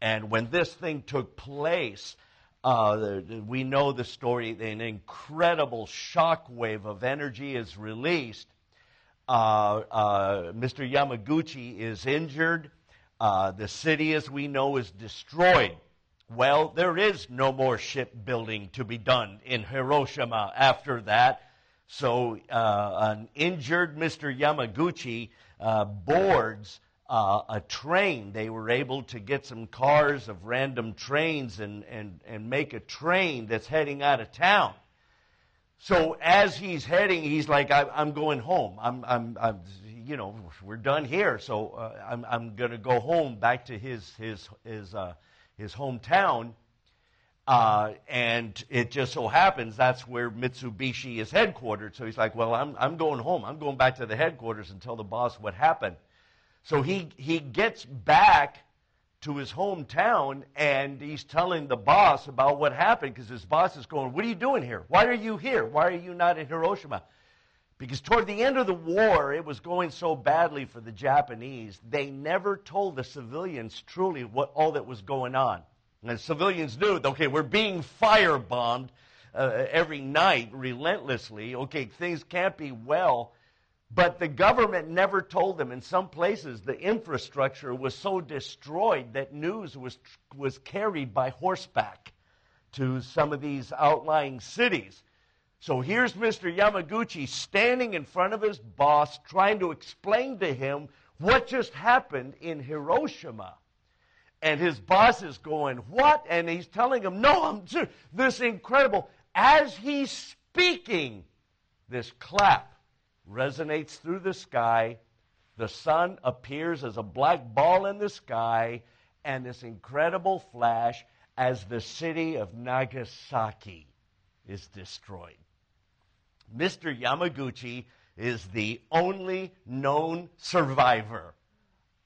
And when this thing took place, we know the story, an incredible shock wave of energy is released. Mr. Yamaguchi is injured. The city, as we know, is destroyed. Well, there is no more shipbuilding to be done in Hiroshima after that. So an injured Mr. Yamaguchi boards a train. They were able to get some cars of random trains and make a train that's heading out of town. So as he's heading, he's like, I'm going home. I'm you know, we're done here. So I'm going to go home back to his hometown. And it just so happens that's where Mitsubishi is headquartered. So he's like, well, I'm going home. I'm going back to the headquarters and tell the boss what happened. So he gets back to his hometown, and he's telling the boss about what happened, because his boss is going, what are you doing here? Why are you here? Why are you not in Hiroshima? Because toward the end of the war, it was going so badly for the Japanese, they never told the civilians truly what all that was going on. And the civilians knew, okay, we're being firebombed every night relentlessly. Okay, things can't be well. But the government never told them. In some places, the infrastructure was so destroyed that news was carried by horseback to some of these outlying cities. So here's Mr. Yamaguchi standing in front of his boss, trying to explain to him what just happened in Hiroshima. And his boss is going, what? And he's telling him, no, this incredible. As he's speaking, this clap resonates through the sky, the sun appears as a black ball in the sky, and this incredible flash as the city of Nagasaki is destroyed. Mr. Yamaguchi is the only known survivor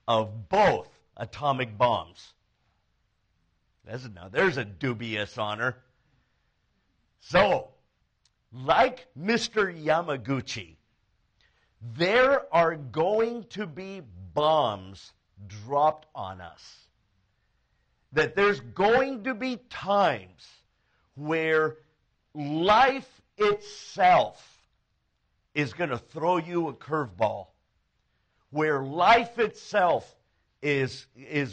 of both atomic bombs. Now, there's a dubious honor. So, like Mr. Yamaguchi, there are going to be bombs dropped on us. That there's going to be times where life itself is going to throw you a curveball. Where life itself is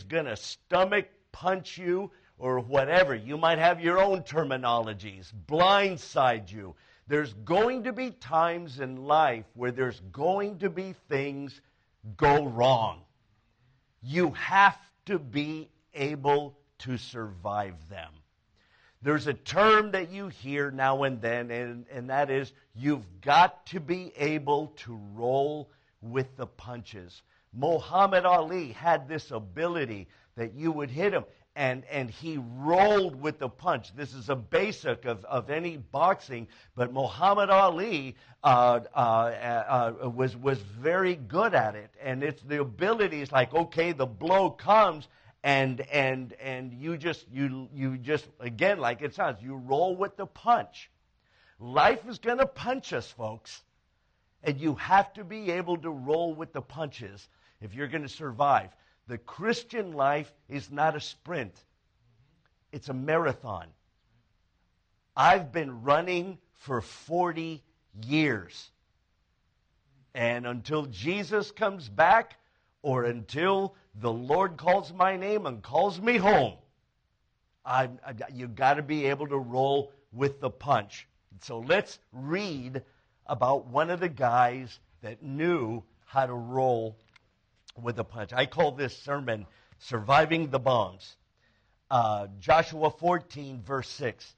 going to stomach punch you or whatever. You might have your own terminologies, blindside you. There's going to be times in life where there's going to be things go wrong. You have to be able to survive them. There's a term that you hear now and then, and that is, you've got to be able to roll with the punches. Muhammad Ali had this ability that you would hit him, and he rolled with the punch. This is a basic of any boxing, but Muhammad Ali was very good at it. And it's the ability is like, okay, the blow comes, and you just again, like it sounds, you roll with the punch. Life is going to punch us, folks, and you have to be able to roll with the punches if you're going to survive. The Christian life is not a sprint. It's a marathon. I've been running for 40 years. And until Jesus comes back, or until the Lord calls my name and calls me home, you've got to be able to roll with the punch. So let's read about one of the guys that knew how to roll with a punch. I call this sermon, Surviving the Bombs. Joshua 14, verse 6.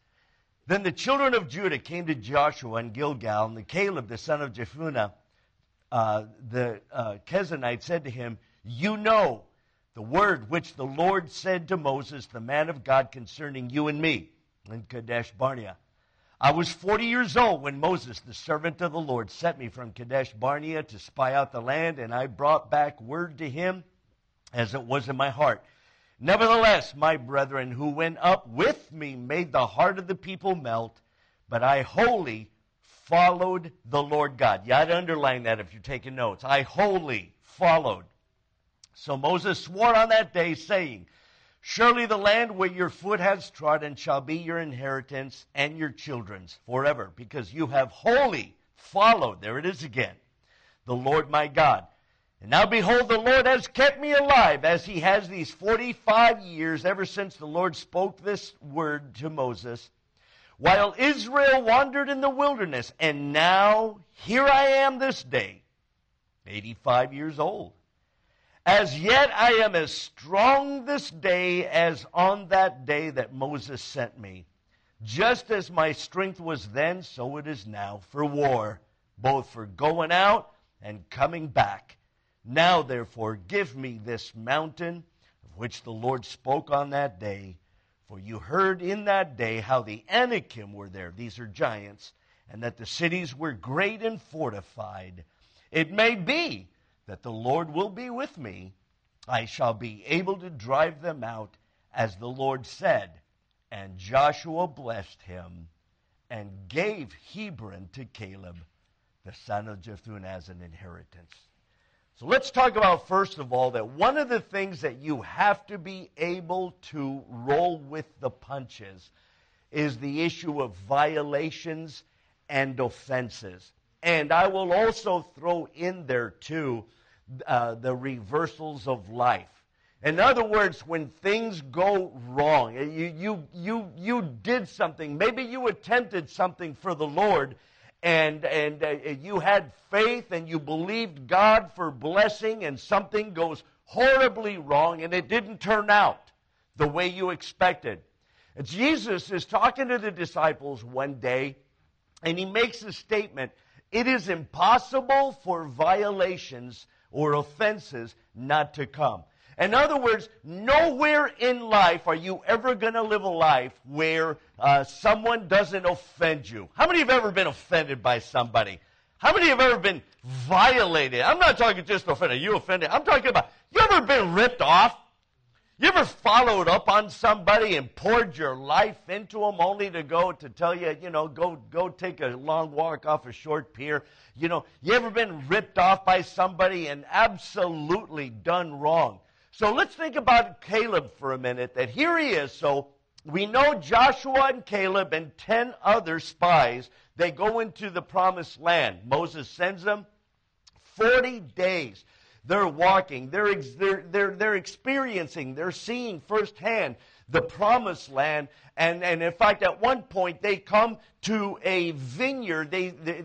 Then the children of Judah came to Joshua in Gilgal, and Caleb, the son of Jephunneh, the Kenezite, said to him, you know the word which the Lord said to Moses, the man of God, concerning you and me in Kadesh Barnea. I was 40 years old when Moses, the servant of the Lord, sent me from Kadesh Barnea to spy out the land, and I brought back word to him as it was in my heart. Nevertheless, my brethren who went up with me made the heart of the people melt, but I wholly followed the Lord God. Yeah, I'd underline that if you're taking notes. I wholly followed. So Moses swore on that day, saying, surely the land where your foot has trodden shall be your inheritance and your children's forever, because you have wholly followed, there it is again, the Lord my God. And now behold, the Lord has kept me alive, as he has these 45 years, ever since the Lord spoke this word to Moses, while Israel wandered in the wilderness. And now, here I am this day, 85 years old. As yet I am as strong this day as on that day that Moses sent me. Just as my strength was then, so it is now for war, both for going out and coming back. Now, therefore, give me this mountain of which the Lord spoke on that day. For you heard in that day how the Anakim were there, these are giants, and that the cities were great and fortified. It may be that the Lord will be with me, I shall be able to drive them out, as the Lord said. And Joshua blessed him, and gave Hebron to Caleb, the son of Jephunneh, as an inheritance. So let's talk about, first of all, that one of the things that you have to be able to roll with the punches is the issue of violations and offenses. And I will also throw in there, too, the reversals of life. In other words, when things go wrong, you did something. Maybe you attempted something for the Lord, and you had faith, and you believed God for blessing, and something goes horribly wrong, and it didn't turn out the way you expected. And Jesus is talking to the disciples one day, and he makes a statement. It is impossible for violations or offenses not to come. In other words, nowhere in life are you ever going to live a life where someone doesn't offend you. How many have ever been offended by somebody? How many have ever been violated? I'm not talking just offended. You offended. I'm talking about, you ever been ripped off? You ever followed up on somebody and poured your life into them only to go to tell you, go take a long walk off a short pier? You ever been ripped off by somebody and absolutely done wrong? So let's think about Caleb for a minute, that here he is. So we know Joshua and Caleb and 10 other spies, they go into the promised land. Moses sends them 40 days. They're walking, they're experiencing, they're seeing firsthand the promised land. And in fact, at one point, they come to a vineyard.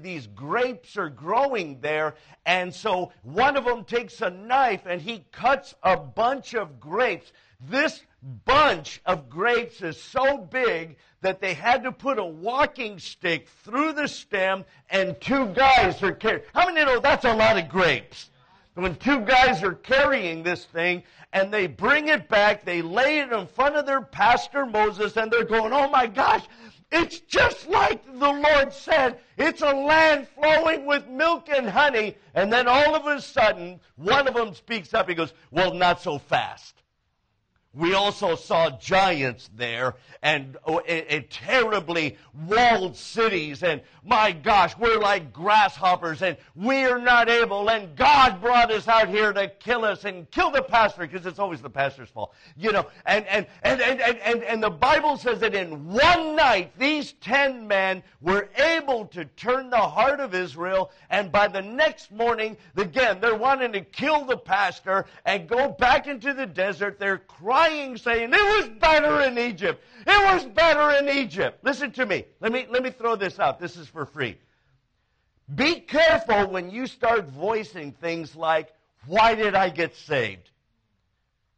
These grapes are growing there. And so one of them takes a knife and he cuts a bunch of grapes. This bunch of grapes is so big that they had to put a walking stick through the stem, and two guys are carrying. How many know that's a lot of grapes? When two guys are carrying this thing and they bring it back, they lay it in front of their pastor Moses, and they're going, oh my gosh, it's just like the Lord said. It's a land flowing with milk and honey. And then all of a sudden, one of them speaks up. He goes, well, not so fast. We also saw giants there and terribly walled cities. And my gosh, we're like grasshoppers and we're not able. And God brought us out here to kill us and kill the pastor, because it's always the pastor's fault. And the Bible says that in one night, these 10 men were able to turn the heart of Israel. And by the next morning, again, they're wanting to kill the pastor and go back into the desert. They're crying, saying, it was better in Egypt. It was better in Egypt. Listen to me. Let me throw this out. This is for free. Be careful when you start voicing things like, why did I get saved?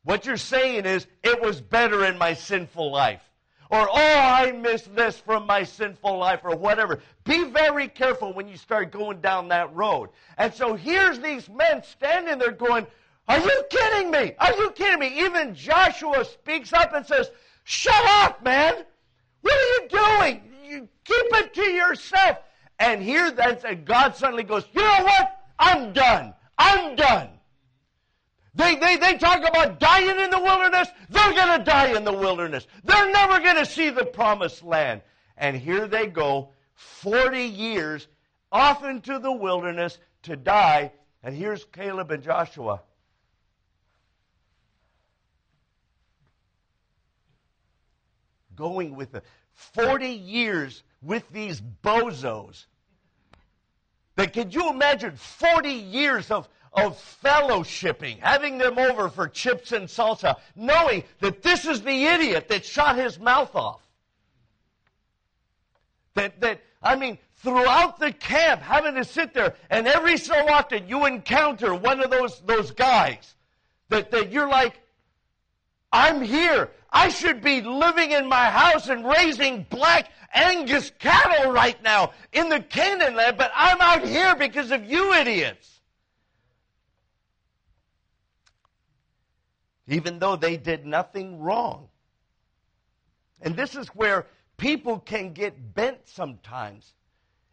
What you're saying is, it was better in my sinful life. Or, oh, I missed this from my sinful life, or whatever. Be very careful when you start going down that road. And so here's these men standing there going, Are you kidding me? Are you kidding me? Even Joshua speaks up and says, shut up, man. What are you doing? You keep it to yourself. And here that's, and God suddenly goes, you know what? I'm done. I'm done. They talk about dying in the wilderness. They're going to die in the wilderness. They're never going to see the promised land. And here they go 40 years off into the wilderness to die. And here's Caleb and Joshua. Going with them. 40 years with these bozos. But could you imagine 40 years of fellowshipping, having them over for chips and salsa, knowing that this is the idiot that shot his mouth off? I mean, throughout the camp, having to sit there, and every so often you encounter one of those guys that you're like, I'm here. I should be living in my house and raising black Angus cattle right now in the Canaan land, but I'm out here because of you idiots. Even though they did nothing wrong. And this is where people can get bent sometimes.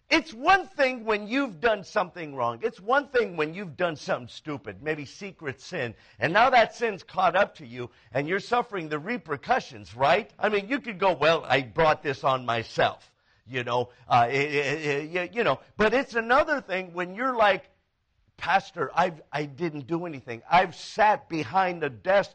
It's one thing when you've done something wrong. It's one thing when you've done something stupid, maybe secret sin, and now that sin's caught up to you, and you're suffering the repercussions, right? I mean, you could go, well, I brought this on myself, you know. But it's another thing when you're like, Pastor, I didn't do anything. I've sat behind a desk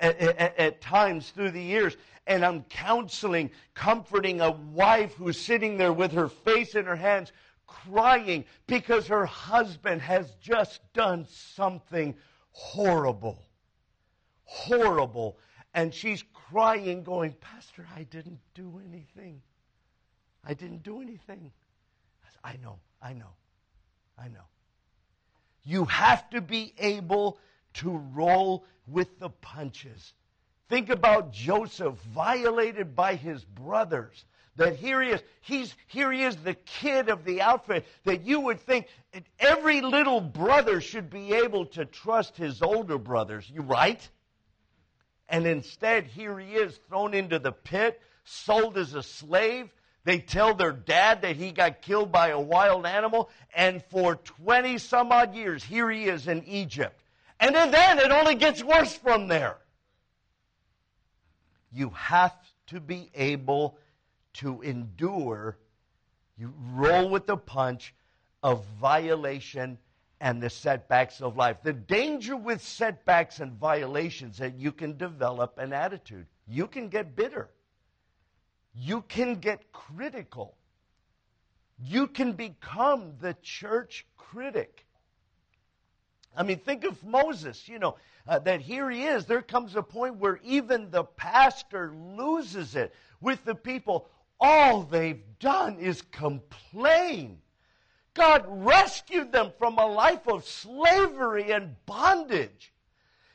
at times through the years, and I'm counseling, comforting a wife who's sitting there with her face in her hands, crying because her husband has just done something horrible. Horrible. And she's crying, going, Pastor, I didn't do anything. I didn't do anything. I know. You have to be able to roll with the punches. Think about Joseph, violated by his brothers. That here he is. Here he is, the kid of the outfit. That you would think that every little brother should be able to trust his older brothers. You right? And instead, here he is, thrown into the pit, sold as a slave. They tell their dad that he got killed by a wild animal. And for 20 some odd years, here he is in Egypt. And then it only gets worse from there. You have to be able to endure, you roll with the punch of violation and the setbacks of life. The danger with setbacks and violations that you can develop an attitude. You can get bitter. You can get critical. You can become the church critic. I mean, think of Moses, that here he is. There comes a point where even the pastor loses it with the people. All they've done is complain. God rescued them from a life of slavery and bondage.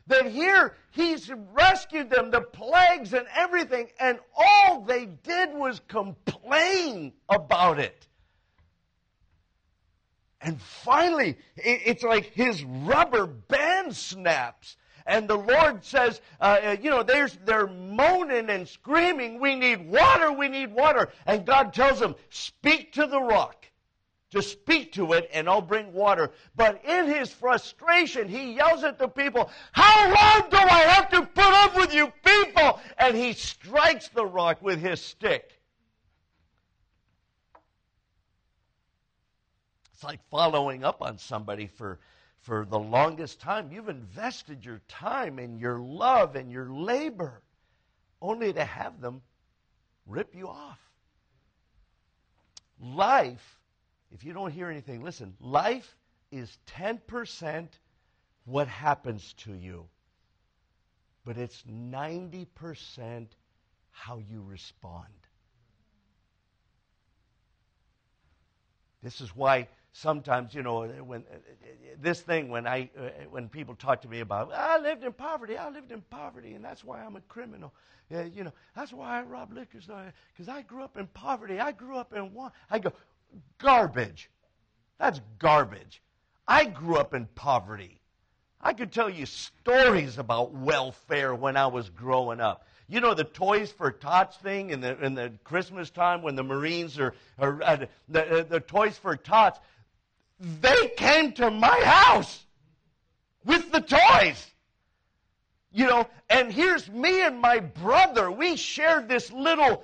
That here he's rescued them, the plagues and everything, and all they did was complain about it. And finally, it's like his rubber band snaps. And the Lord says, they're moaning and screaming, we need water, we need water. And God tells them, speak to the rock. Just speak to it and I'll bring water. But in his frustration, he yells at the people, how long do I have to put up with you people? And he strikes the rock with his stick. It's like following up on somebody for the longest time. You've invested your time and your love and your labor only to have them rip you off. Life, if you don't hear anything, listen, life is 10% what happens to you, but it's 90% how you respond. This is why sometimes, when people talk to me about, I lived in poverty, and that's why I'm a criminal. That's why I rob liquor stores, because I grew up in poverty. I grew up in want. I go, garbage. That's garbage. I grew up in poverty. I could tell you stories about welfare when I was growing up. You know, the Toys for Tots thing in the Christmas time when the Marines are the Toys for Tots, they came to my house with the toys. You know, and here's me and my brother. We shared this little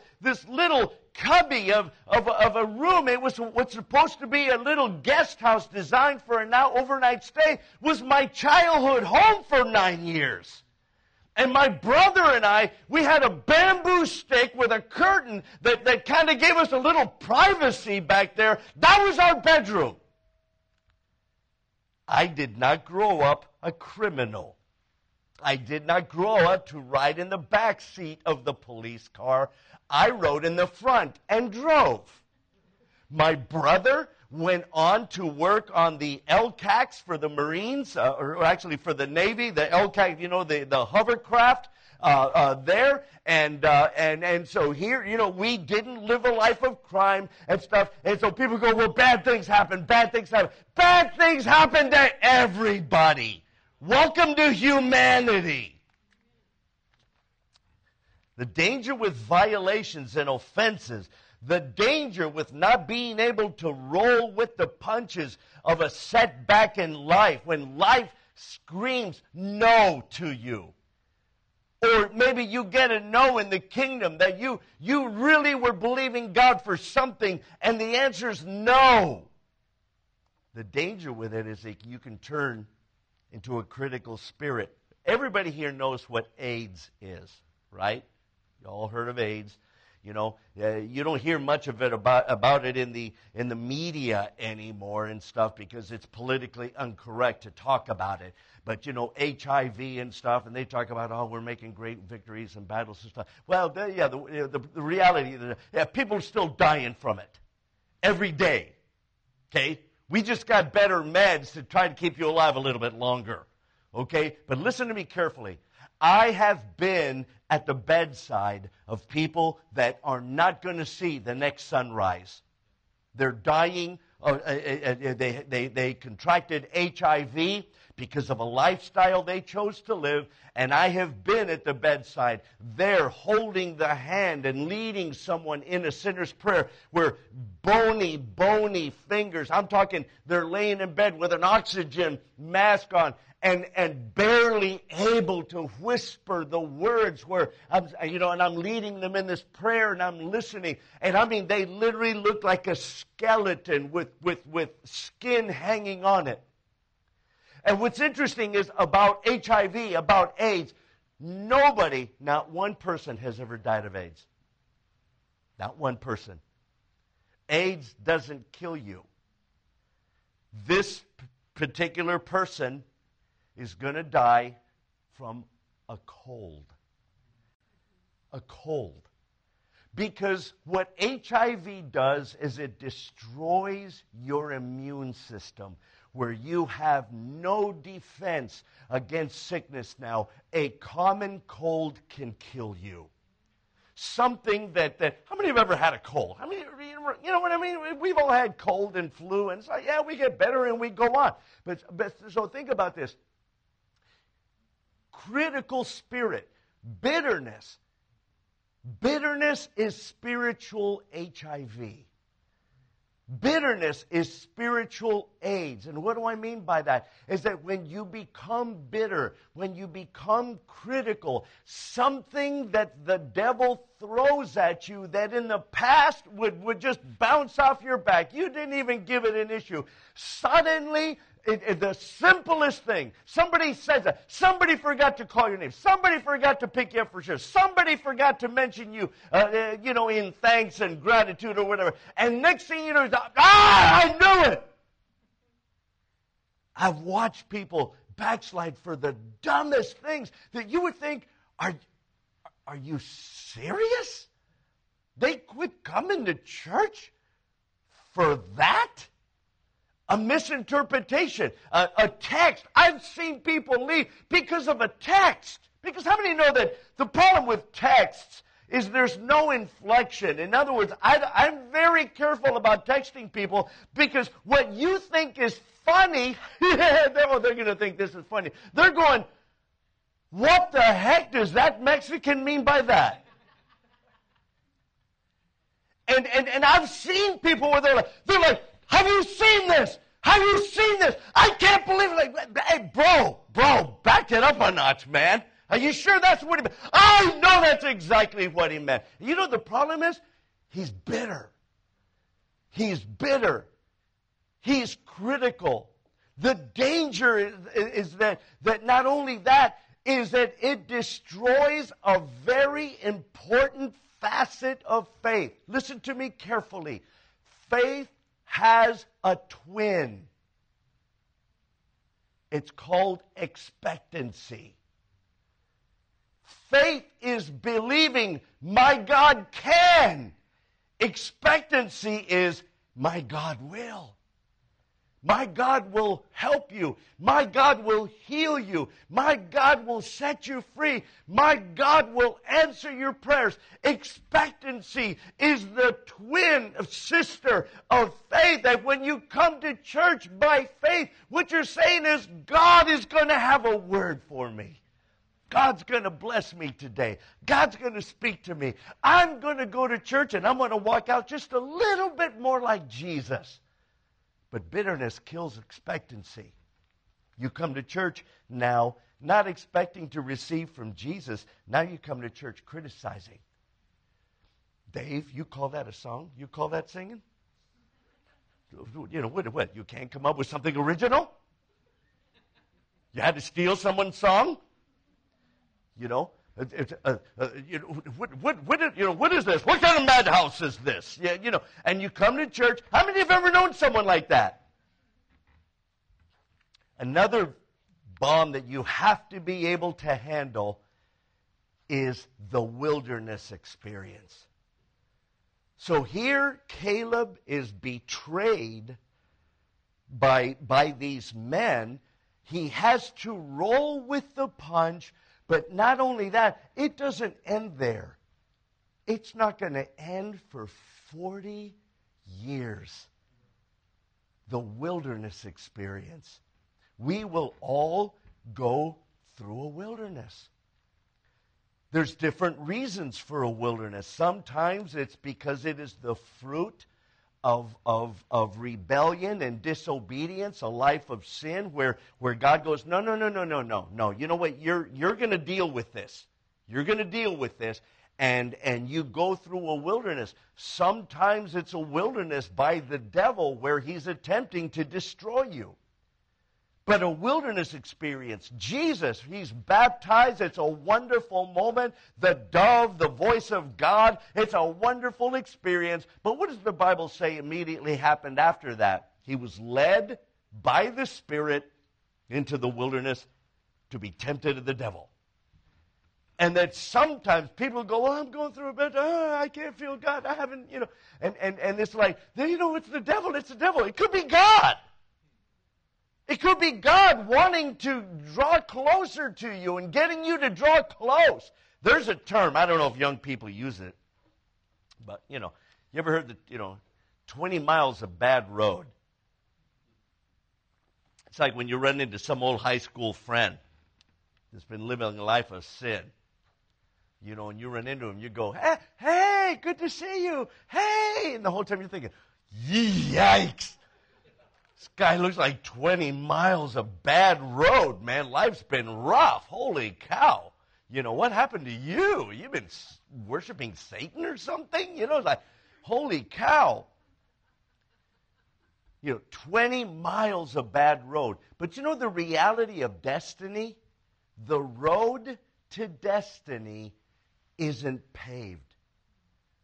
cubby of a room. It was what's supposed to be a little guest house designed for an overnight stay. Was my childhood home for 9 years. And my brother and I, we had a bamboo stick with a curtain that kind of gave us a little privacy back there. That was our bedroom. I did not grow up a criminal. I did not grow up to ride in the back seat of the police car. I rode in the front and drove. My brother went on to work on the LCACs for the Marines, or actually for the Navy, the LCAC, you know, the hovercraft there. And so here, you know, we didn't live a life of crime and stuff. And so people go, well, bad things happen, bad things happen. Bad things happen to everybody. Welcome to humanity. The danger with violations and offenses, the danger with not being able to roll with the punches of a setback in life, when life screams no to you. Or maybe you get a no in the kingdom, that you really were believing God for something, and the answer is no. The danger with it is that you can turn into a critical spirit. Everybody here knows what AIDS is, right? You all heard of AIDS. You know, you don't hear much of it about it in the media anymore and stuff because it's politically incorrect to talk about it. But, you know, HIV and stuff, and they talk about, oh, we're making great victories and battles and stuff. Well, the reality, people are still dying from it every day, okay? We just got better meds to try to keep you alive a little bit longer, okay? But listen to me carefully. I have been at the bedside of people that are not going to see the next sunrise. They're dying. They contracted HIV because of a lifestyle they chose to live, and I have been at the bedside there holding the hand and leading someone in a sinner's prayer where bony fingers, I'm talking they're laying in bed with an oxygen mask on, and barely able to whisper the words where I'm, you know, and I'm leading them in this prayer and I'm listening. And I mean, they literally look like a skeleton with skin hanging on it. And what's interesting is about HIV, about AIDS, nobody, not one person has ever died of AIDS. Not one person. AIDS doesn't kill you. This particular person is going to die from a cold. A cold. Because what HIV does is it destroys your immune system, where you have no defense against sickness now. A common cold can kill you. Something that how many have ever had a cold? I mean, you know what I mean? We've all had cold and flu, and it's like, yeah, we get better and we go on. But so think about this. Critical spirit, bitterness. Bitterness is spiritual HIV. Bitterness is spiritual AIDS. And what do I mean by that? Is that when you become bitter, when you become critical, something that the devil throws at you that in the past would just bounce off your back. You didn't even give it an issue. Suddenly, the simplest thing, somebody says that. Somebody forgot to call your name. Somebody forgot to pick you up for sure. Somebody forgot to mention you, you know, in thanks and gratitude or whatever. And next thing you know, I knew it. I've watched people backslide for the dumbest things that you would think, are you serious? They quit coming to church for that? A misinterpretation, a text. I've seen people leave because of a text. Because how many know that the problem with texts is there's no inflection? In other words, I'm very careful about texting people because what you think is funny. Oh, they're going to think this is funny. They're going, what the heck does that Mexican mean by that? And I've seen people where they're like, have you seen this? Have you seen this? I can't believe it. Like, hey, bro, back it up a notch, man. Are you sure that's what he meant? I know that's exactly what he meant. You know the problem is? He's bitter. He's bitter. He's critical. The danger is that not only that, is that it destroys a very important facet of faith. Listen to me carefully. Faith has a twin. It's called expectancy. Faith is believing my God can. Expectancy is my God will. My God will help you. My God will heal you. My God will set you free. My God will answer your prayers. Expectancy is the twin sister of faith, that when you come to church by faith, what you're saying is, God is going to have a word for me. God's going to bless me today. God's going to speak to me. I'm going to go to church and I'm going to walk out just a little bit more like Jesus. But bitterness kills expectancy. You come to church now not expecting to receive from Jesus. Now you come to church criticizing. Dave, you call that a song? You call that singing? You know, what? You can't come up with something original? You had to steal someone's song? You know? What is this? What kind of madhouse is this? Yeah, you know, and you come to church. How many of you have ever known someone like that? Another bomb that you have to be able to handle is the wilderness experience. So here, Caleb is betrayed by these men. He has to roll with the punch. But not only that, it doesn't end there. It's not going to end for 40 years. The wilderness experience. We will all go through a wilderness. There's different reasons for a wilderness. Sometimes it's because it is the fruit of rebellion and disobedience, a life of sin where God goes, no. You know what? You're going to deal with this. You're going to deal with this. And you go through a wilderness. Sometimes it's a wilderness by the devil where he's attempting to destroy you. But a wilderness experience. Jesus, he's baptized. It's a wonderful moment. The dove, the voice of God. It's a wonderful experience. But what does the Bible say immediately happened after that? He was led by the Spirit into the wilderness to be tempted of the devil. And that sometimes people go, well, I'm going through a bit. Oh, I can't feel God. I haven't, you know. And it's like, you know, it's the devil. It's the devil. It could be God. It could be God wanting to draw closer to you and getting you to draw close. There's a term, I don't know if young people use it, but, you know, you ever heard 20 miles of bad road? It's like when you run into some old high school friend that's been living a life of sin. You know, and you run into him, you go, hey, good to see you. Hey, and the whole time you're thinking, yikes. This guy looks like 20 miles of bad road, man. Life's been rough. Holy cow. You know, what happened to you? You've been worshiping Satan or something? You know, it's like, holy cow. You know, 20 miles of bad road. But you know the reality of destiny? The road to destiny isn't paved.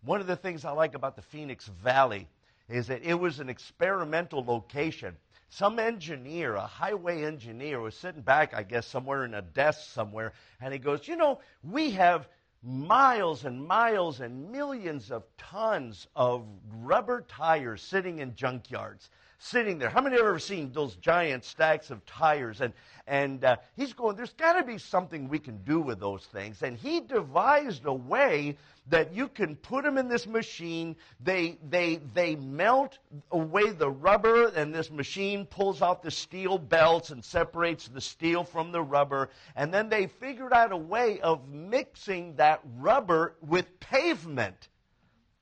One of the things I like about the Phoenix Valley is that it was an experimental location. Some engineer, a highway engineer, was sitting back, I guess, somewhere in a desk somewhere, and he goes, you know, we have miles and miles and millions of tons of rubber tires sitting in junkyards. sitting there. How many have ever seen those giant stacks of tires? And he's going, there's got to be something we can do with those things. And he devised a way that you can put them in this machine. They melt away the rubber, and this machine pulls out the steel belts and separates the steel from the rubber. And then they figured out a way of mixing that rubber with pavement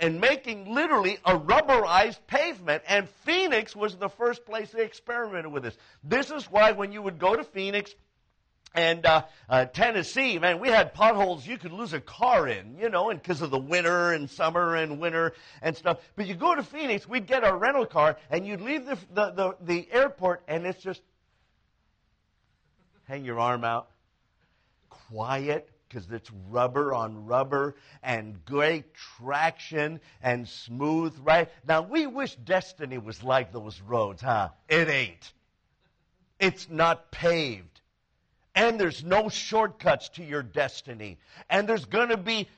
and making literally a rubberized pavement. And Phoenix was the first place they experimented with this. This is why when you would go to Phoenix and Tennessee, man, we had potholes you could lose a car in, you know, and because of the winter and summer and winter and stuff. But you go to Phoenix, we'd get our rental car, and you'd leave the airport, and it's just hang your arm out, quiet, because it's rubber on rubber and great traction and smooth, right? Now, we wish destiny was like those roads, huh? It ain't. It's not paved. And there's no shortcuts to your destiny. And there's going to be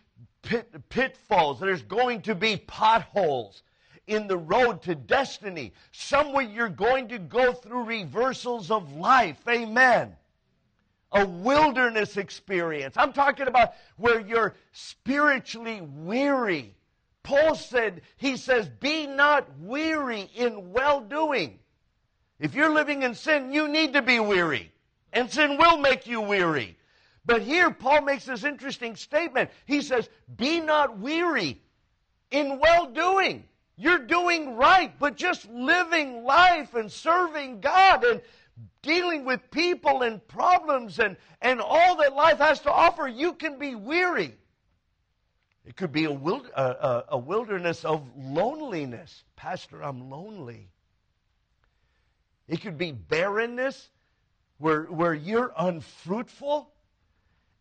pitfalls. There's going to be potholes in the road to destiny. Somewhere you're going to go through reversals of life. Amen. A wilderness experience. I'm talking about where you're spiritually weary. Paul said, he says, be not weary in well-doing. If you're living in sin, you need to be weary. And sin will make you weary. But here, Paul makes this interesting statement. He says, be not weary in well-doing. You're doing right, but just living life and serving God and dealing with people and problems and all that life has to offer, you can be weary. It could be a wilderness of loneliness. Pastor, I'm lonely. It could be barrenness, where you're unfruitful.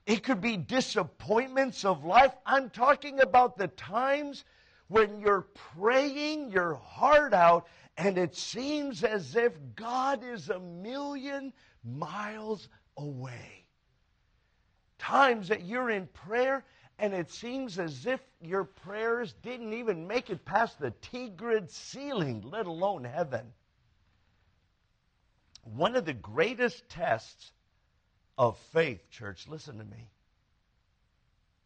It could be disappointments of life. I'm talking about the times when you're praying your heart out, and it seems as if God is a million miles away. Times that you're in prayer, and it seems as if your prayers didn't even make it past the T-grid ceiling, let alone heaven. One of the greatest tests of faith, church, listen to me,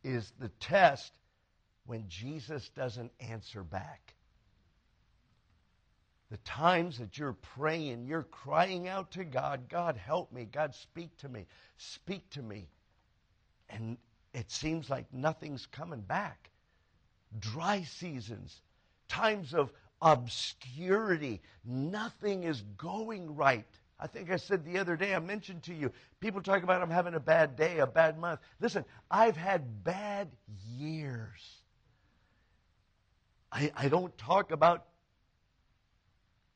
is the test when Jesus doesn't answer back. The times that you're praying, you're crying out to God, God help me, God speak to me, and it seems like nothing's coming back. Dry seasons, times of obscurity, nothing is going right. I think I said the other day, I mentioned to you, people talk about I'm having a bad day, a bad month. Listen, I've had bad years. I don't talk about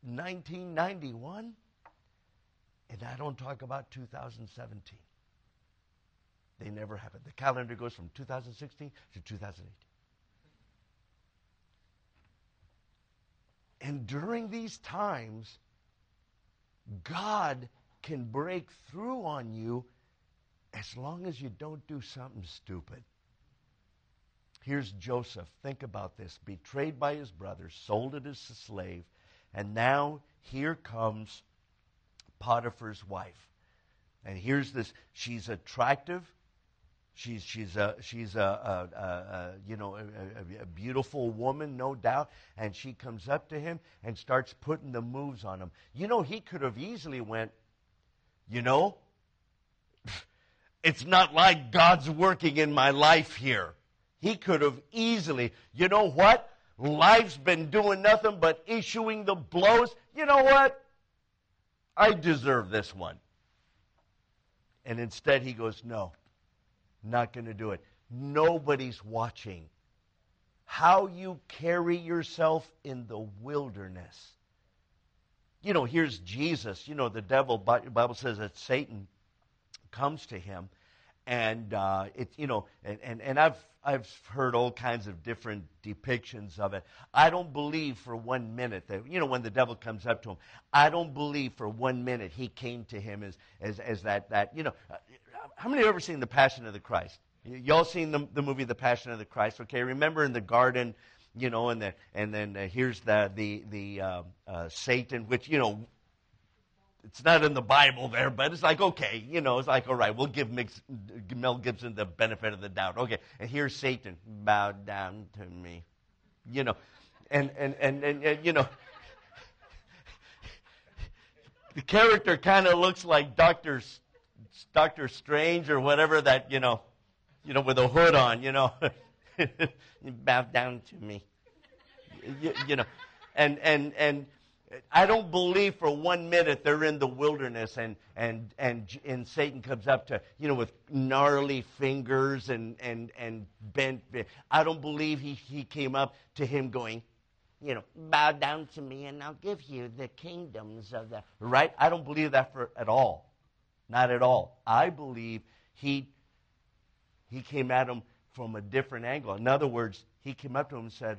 1991, and I don't talk about 2017. They never happen. The calendar goes from 2016 to 2018. And during these times, God can break through on you as long as you don't do something stupid. Here's Joseph. Think about this. Betrayed by his brothers, sold as a slave, and now here comes Potiphar's wife. And here's this. She's attractive. She's a beautiful woman, no doubt. And she comes up to him and starts putting the moves on him. You know, he could have easily went, you know, it's not like God's working in my life here. He could have easily, you know what? Life's been doing nothing but issuing the blows. You know what? I deserve this one. And instead he goes, no. Not going to do it. Nobody's watching. How you carry yourself in the wilderness. You know, here's Jesus. You know, the devil, the Bible says that Satan comes to him, and I've heard all kinds of different depictions of it. I don't believe for one minute that, you know, when the devil comes up to him, I don't believe for one minute he came to him as that, you know. How many have ever seen The Passion of the Christ? Y'all seen the movie The Passion of the Christ? Okay, remember in the garden you know, and then here's the Satan, which, you know, it's not in the Bible there, but it's like, okay, you know, it's like, all right, we'll give Mel Gibson the benefit of the doubt. Okay, and here's Satan, bow down to me, you know, and you know, the character kind of looks like Doctor Strange or whatever that, you know, with a hood on, you know, bow down to me, you know, and I don't believe for 1 minute they're in the wilderness and Satan comes up to, you know, with gnarly fingers and bent. I don't believe he came up to him going, you know, bow down to me and I'll give you the kingdoms of the, right? I don't believe that at all. Not at all. I believe he came at him from a different angle. In other words, he came up to him and said,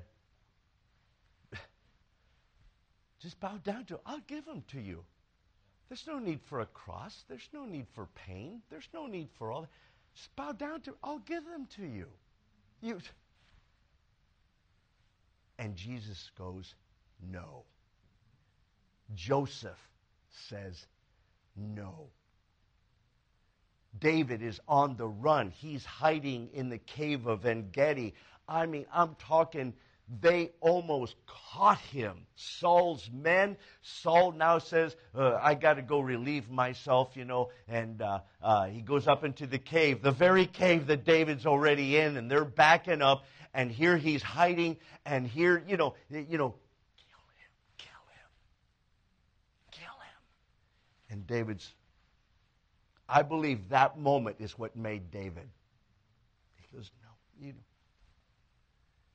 just bow down to him. I'll give him to you. There's no need for a cross. There's no need for pain. There's no need for all that. Just bow down to him. I'll give them to you. And Jesus goes, no. Joseph says, no. David is on the run. He's hiding in the cave of En Gedi. I mean, I'm talking, they almost caught him. Saul's men. Saul now says, I got to go relieve myself, you know, and he goes up into the cave, the very cave that David's already in, and they're backing up, and here he's hiding, and here, you know, kill him. And David's, I believe that moment is what made David. He goes, no, you know.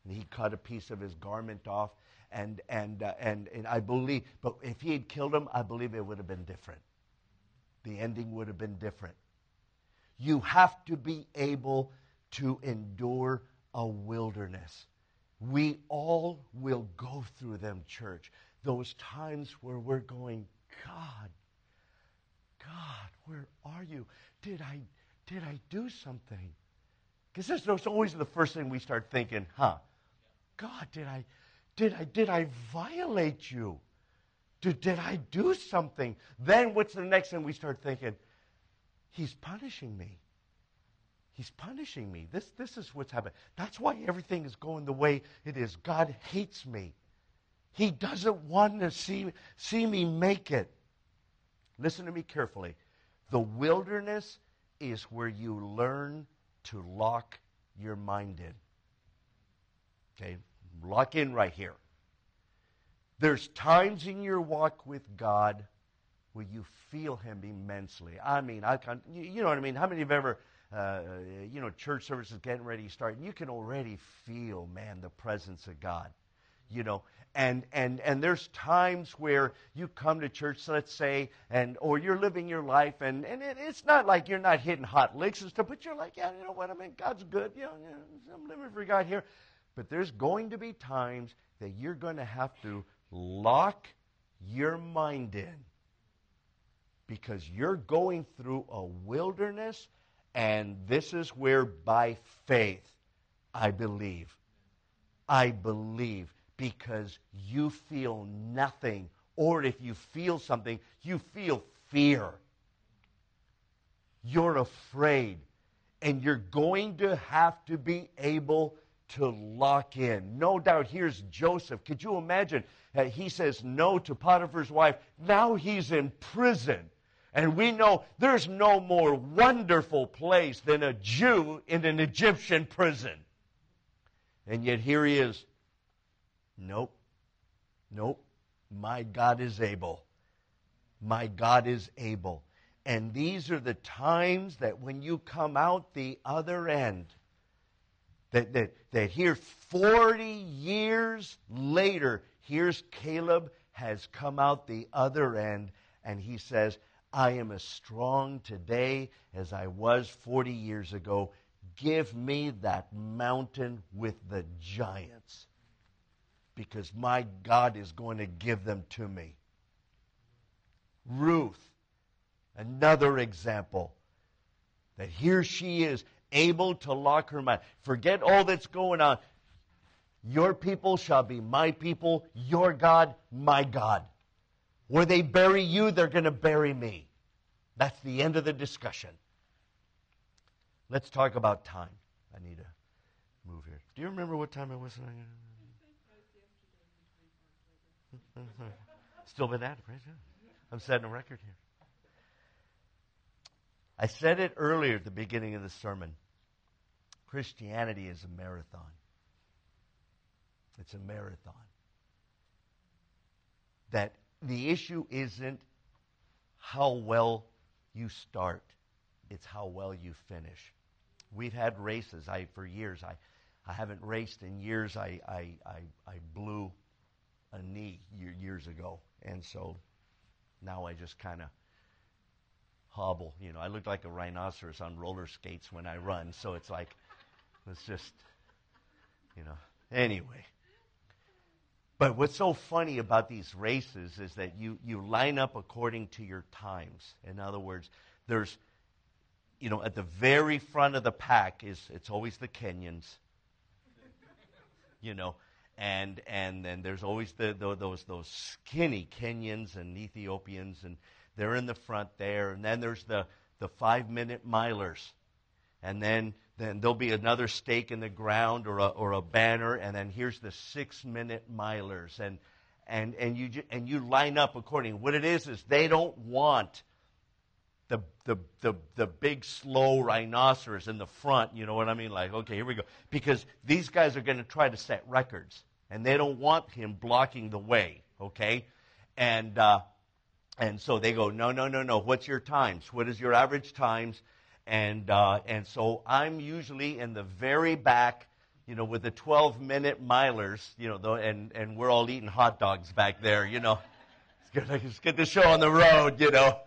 And he cut a piece of his garment off, and I believe, but if he had killed him, I believe it would have been different. The ending would have been different. You have to be able to endure a wilderness. We all will go through them, church. Those times where we're going, God, where are you? Did I do something? Because that's always the first thing we start thinking, huh? God, did I violate you? Did I do something? Then what's the next thing we start thinking? He's punishing me. He's punishing me. This is what's happened. That's why everything is going the way it is. God hates me. He doesn't want to see me make it. Listen to me carefully. The wilderness is where you learn to lock your mind in. Okay, lock in right here. There's times in your walk with God where you feel Him immensely. I mean, you know what I mean? How many of you have ever, you know, church services getting ready to start, and you can already feel, man, the presence of God, you know? And there's times where you come to church, let's say, or you're living your life, and it's not like you're not hitting hot licks and stuff, but you're like, yeah, you know what I mean? God's good. You know, I'm living for God here. But there's going to be times that you're going to have to lock your mind in because you're going through a wilderness, and this is where by faith I believe. Because you feel nothing, or if you feel something, you feel fear. You're afraid, and you're going to have to be able to lock in. No doubt, here's Joseph. Could you imagine? He says no to Potiphar's wife. Now he's in prison, and we know there's no more wonderful place than a Jew in an Egyptian prison. And yet here he is. Nope. My God is able. My God is able. And these are the times that when you come out the other end, that here 40 years later, here's Caleb has come out the other end, and he says, I am as strong today as I was 40 years ago. Give me that mountain with the giants. Because my God is going to give them to me. Ruth, another example, that here she is able to lock her mind. Forget all that's going on. Your people shall be my people, your God, my God. Where they bury you, they're going to bury me. That's the end of the discussion. Let's talk about time. I need to move here. Do you remember what time it was? Still been that. Praise God. I'm setting a record here. I said it earlier at the beginning of the sermon. Christianity is a marathon. It's a marathon. That the issue isn't how well you start. It's how well you finish. We've had races. For years, I haven't raced in years. I blew a knee years ago. And so now I just kind of hobble. You know, I look like a rhinoceros on roller skates when I run. So it's like, let's just, you know. Anyway. But what's so funny about these races is that you line up according to your times. In other words, there's, you know, at the very front of the pack it's always the Kenyans, you know, and then there's always those skinny Kenyans and Ethiopians, and they're in the front there. And then there's the 5-minute milers, and then there'll be another stake in the ground or a banner, and then here's the 6-minute milers, and you line up according. What it is they don't want the big, slow rhinoceros in the front, you know what I mean? Like, okay, here we go. Because these guys are going to try to set records, and they don't want him blocking the way, okay? And so they go, no, what's your times? What is your average times? And so I'm usually in the very back, you know, with the 12-minute milers, you know, and we're all eating hot dogs back there, you know. It's good to show on the road, you know.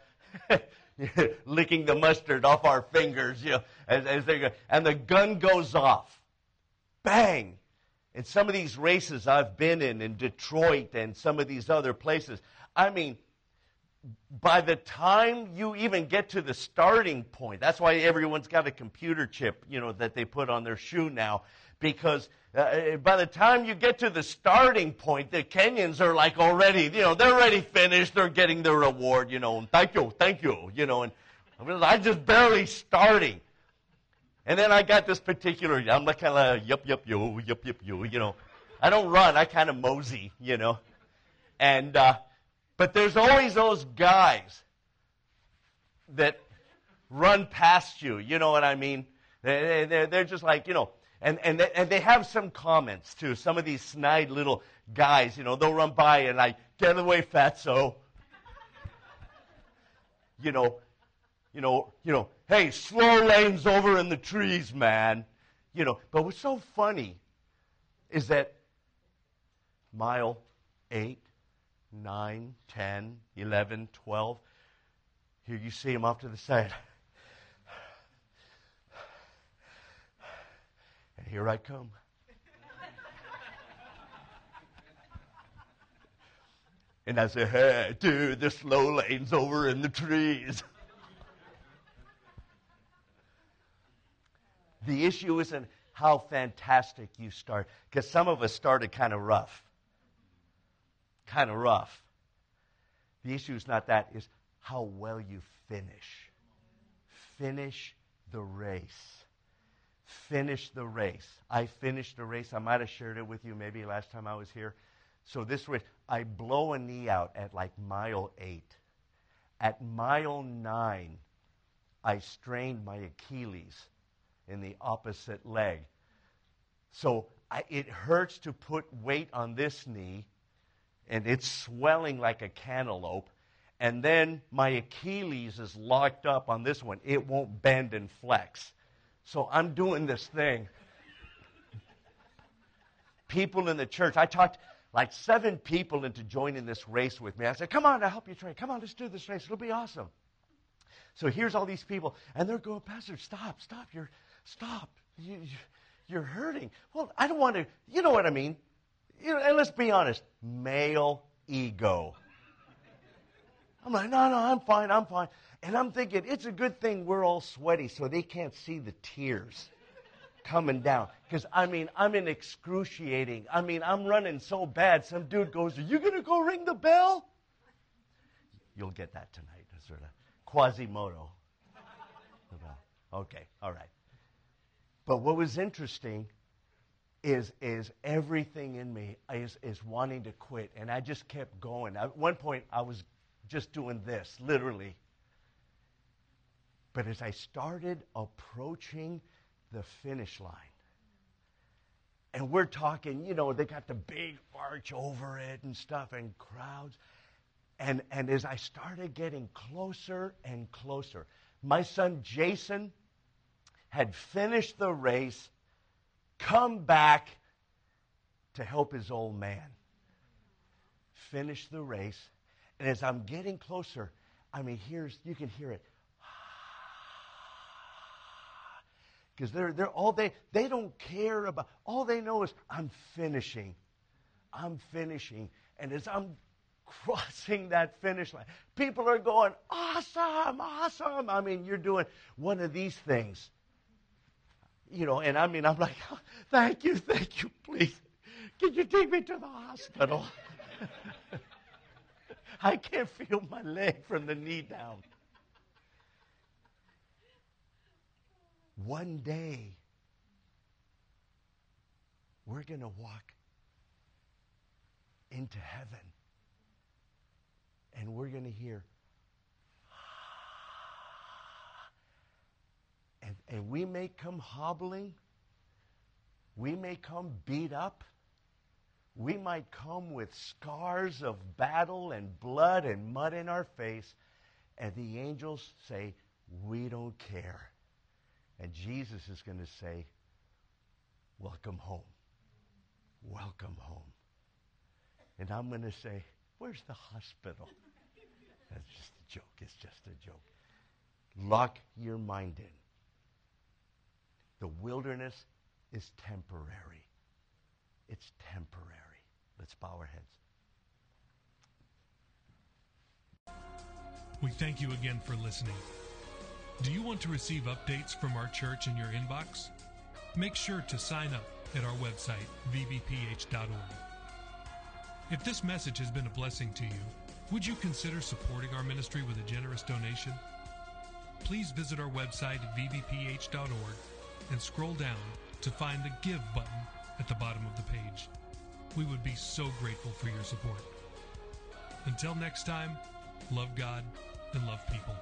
Licking the mustard off our fingers, you know, as they go, and the gun goes off, bang! In some of these races I've been in Detroit and some of these other places, I mean, by the time you even get to the starting point, that's why everyone's got a computer chip, you know, that they put on their shoe now, because by the time you get to the starting point, the Kenyans are like already, you know, they're already finished. They're getting their reward, you know, and thank you, you know, and I just barely starting. And then I got this particular, I'm like kind of like, yup, you, you know. I don't run. I kind of mosey, you know. And, but there's always those guys that run past you, you know what I mean? They're just like, you know. And they have some comments, too. Some of these snide little guys, you know, they'll run by and like, get away, fatso. You know, hey, slow lane's over in the trees, man. You know, but what's so funny is that mile 8, 9, 10, 11, 12, here you see him off to the side. Here I come. And I say, hey, dude, the slow lane's over in the trees. The issue isn't how fantastic you start, because some of us started kind of rough. The issue is not that, is how well you finish. Finish the race. Finish the race. I finished the race. I might have shared it with you maybe last time I was here. So this race, I blow a knee out at like mile 8. At mile 9, I strained my Achilles in the opposite leg. So it hurts to put weight on this knee, and it's swelling like a cantaloupe. And then my Achilles is locked up on this one. It won't bend and flex. So I'm doing this thing. People in the church, I talked like 7 people into joining this race with me. I said, come on, I'll help you train. Come on, let's do this race. It'll be awesome. So here's all these people. And they're going, Pastor, stop. You're hurting. Well, I don't want to, you know what I mean? You know, and let's be honest, male ego. I'm like, no, I'm fine. And I'm thinking, it's a good thing we're all sweaty so they can't see the tears. coming down. Because, I mean, I'm in excruciating. I mean, I'm running so bad. Some dude goes, "Are you going to go ring the bell?" You'll get that tonight. Sort of Quasimodo. Okay, all right. But what was interesting is everything in me is wanting to quit. And I just kept going. At one point, I was just doing this, literally. But as I started approaching the finish line, and we're talking, you know, they got the big arch over it and stuff and crowds. And as I started getting closer and closer, my son Jason had finished the race, come back to help his old man finish the race. And as I'm getting closer, I mean, you can hear it. Because they're all they don't care about. All they know is I'm finishing. And as I'm crossing that finish line, people are going, awesome. I mean, you're doing one of these things, you know. And I mean, I'm like, "Oh, thank you, please. Can you take me to the hospital? I can't feel my leg from the knee down." One day, we're going to walk into heaven, and we're going to hear, and we may come hobbling, we may come beat up, we might come with scars of battle and blood and mud in our face, and the angels say, "We don't care." And Jesus is going to say, "Welcome home. Welcome home." And I'm going to say, "Where's the hospital?" That's just a joke. It's just a joke. Lock your mind in. The wilderness is temporary. It's temporary. Let's bow our heads. We thank you again for listening. Do you want to receive updates from our church in your inbox? Make sure to sign up at our website, vbph.org. If this message has been a blessing to you, would you consider supporting our ministry with a generous donation? Please visit our website at vbph.org and scroll down to find the Give button at the bottom of the page. We would be so grateful for your support. Until next time, love God and love people.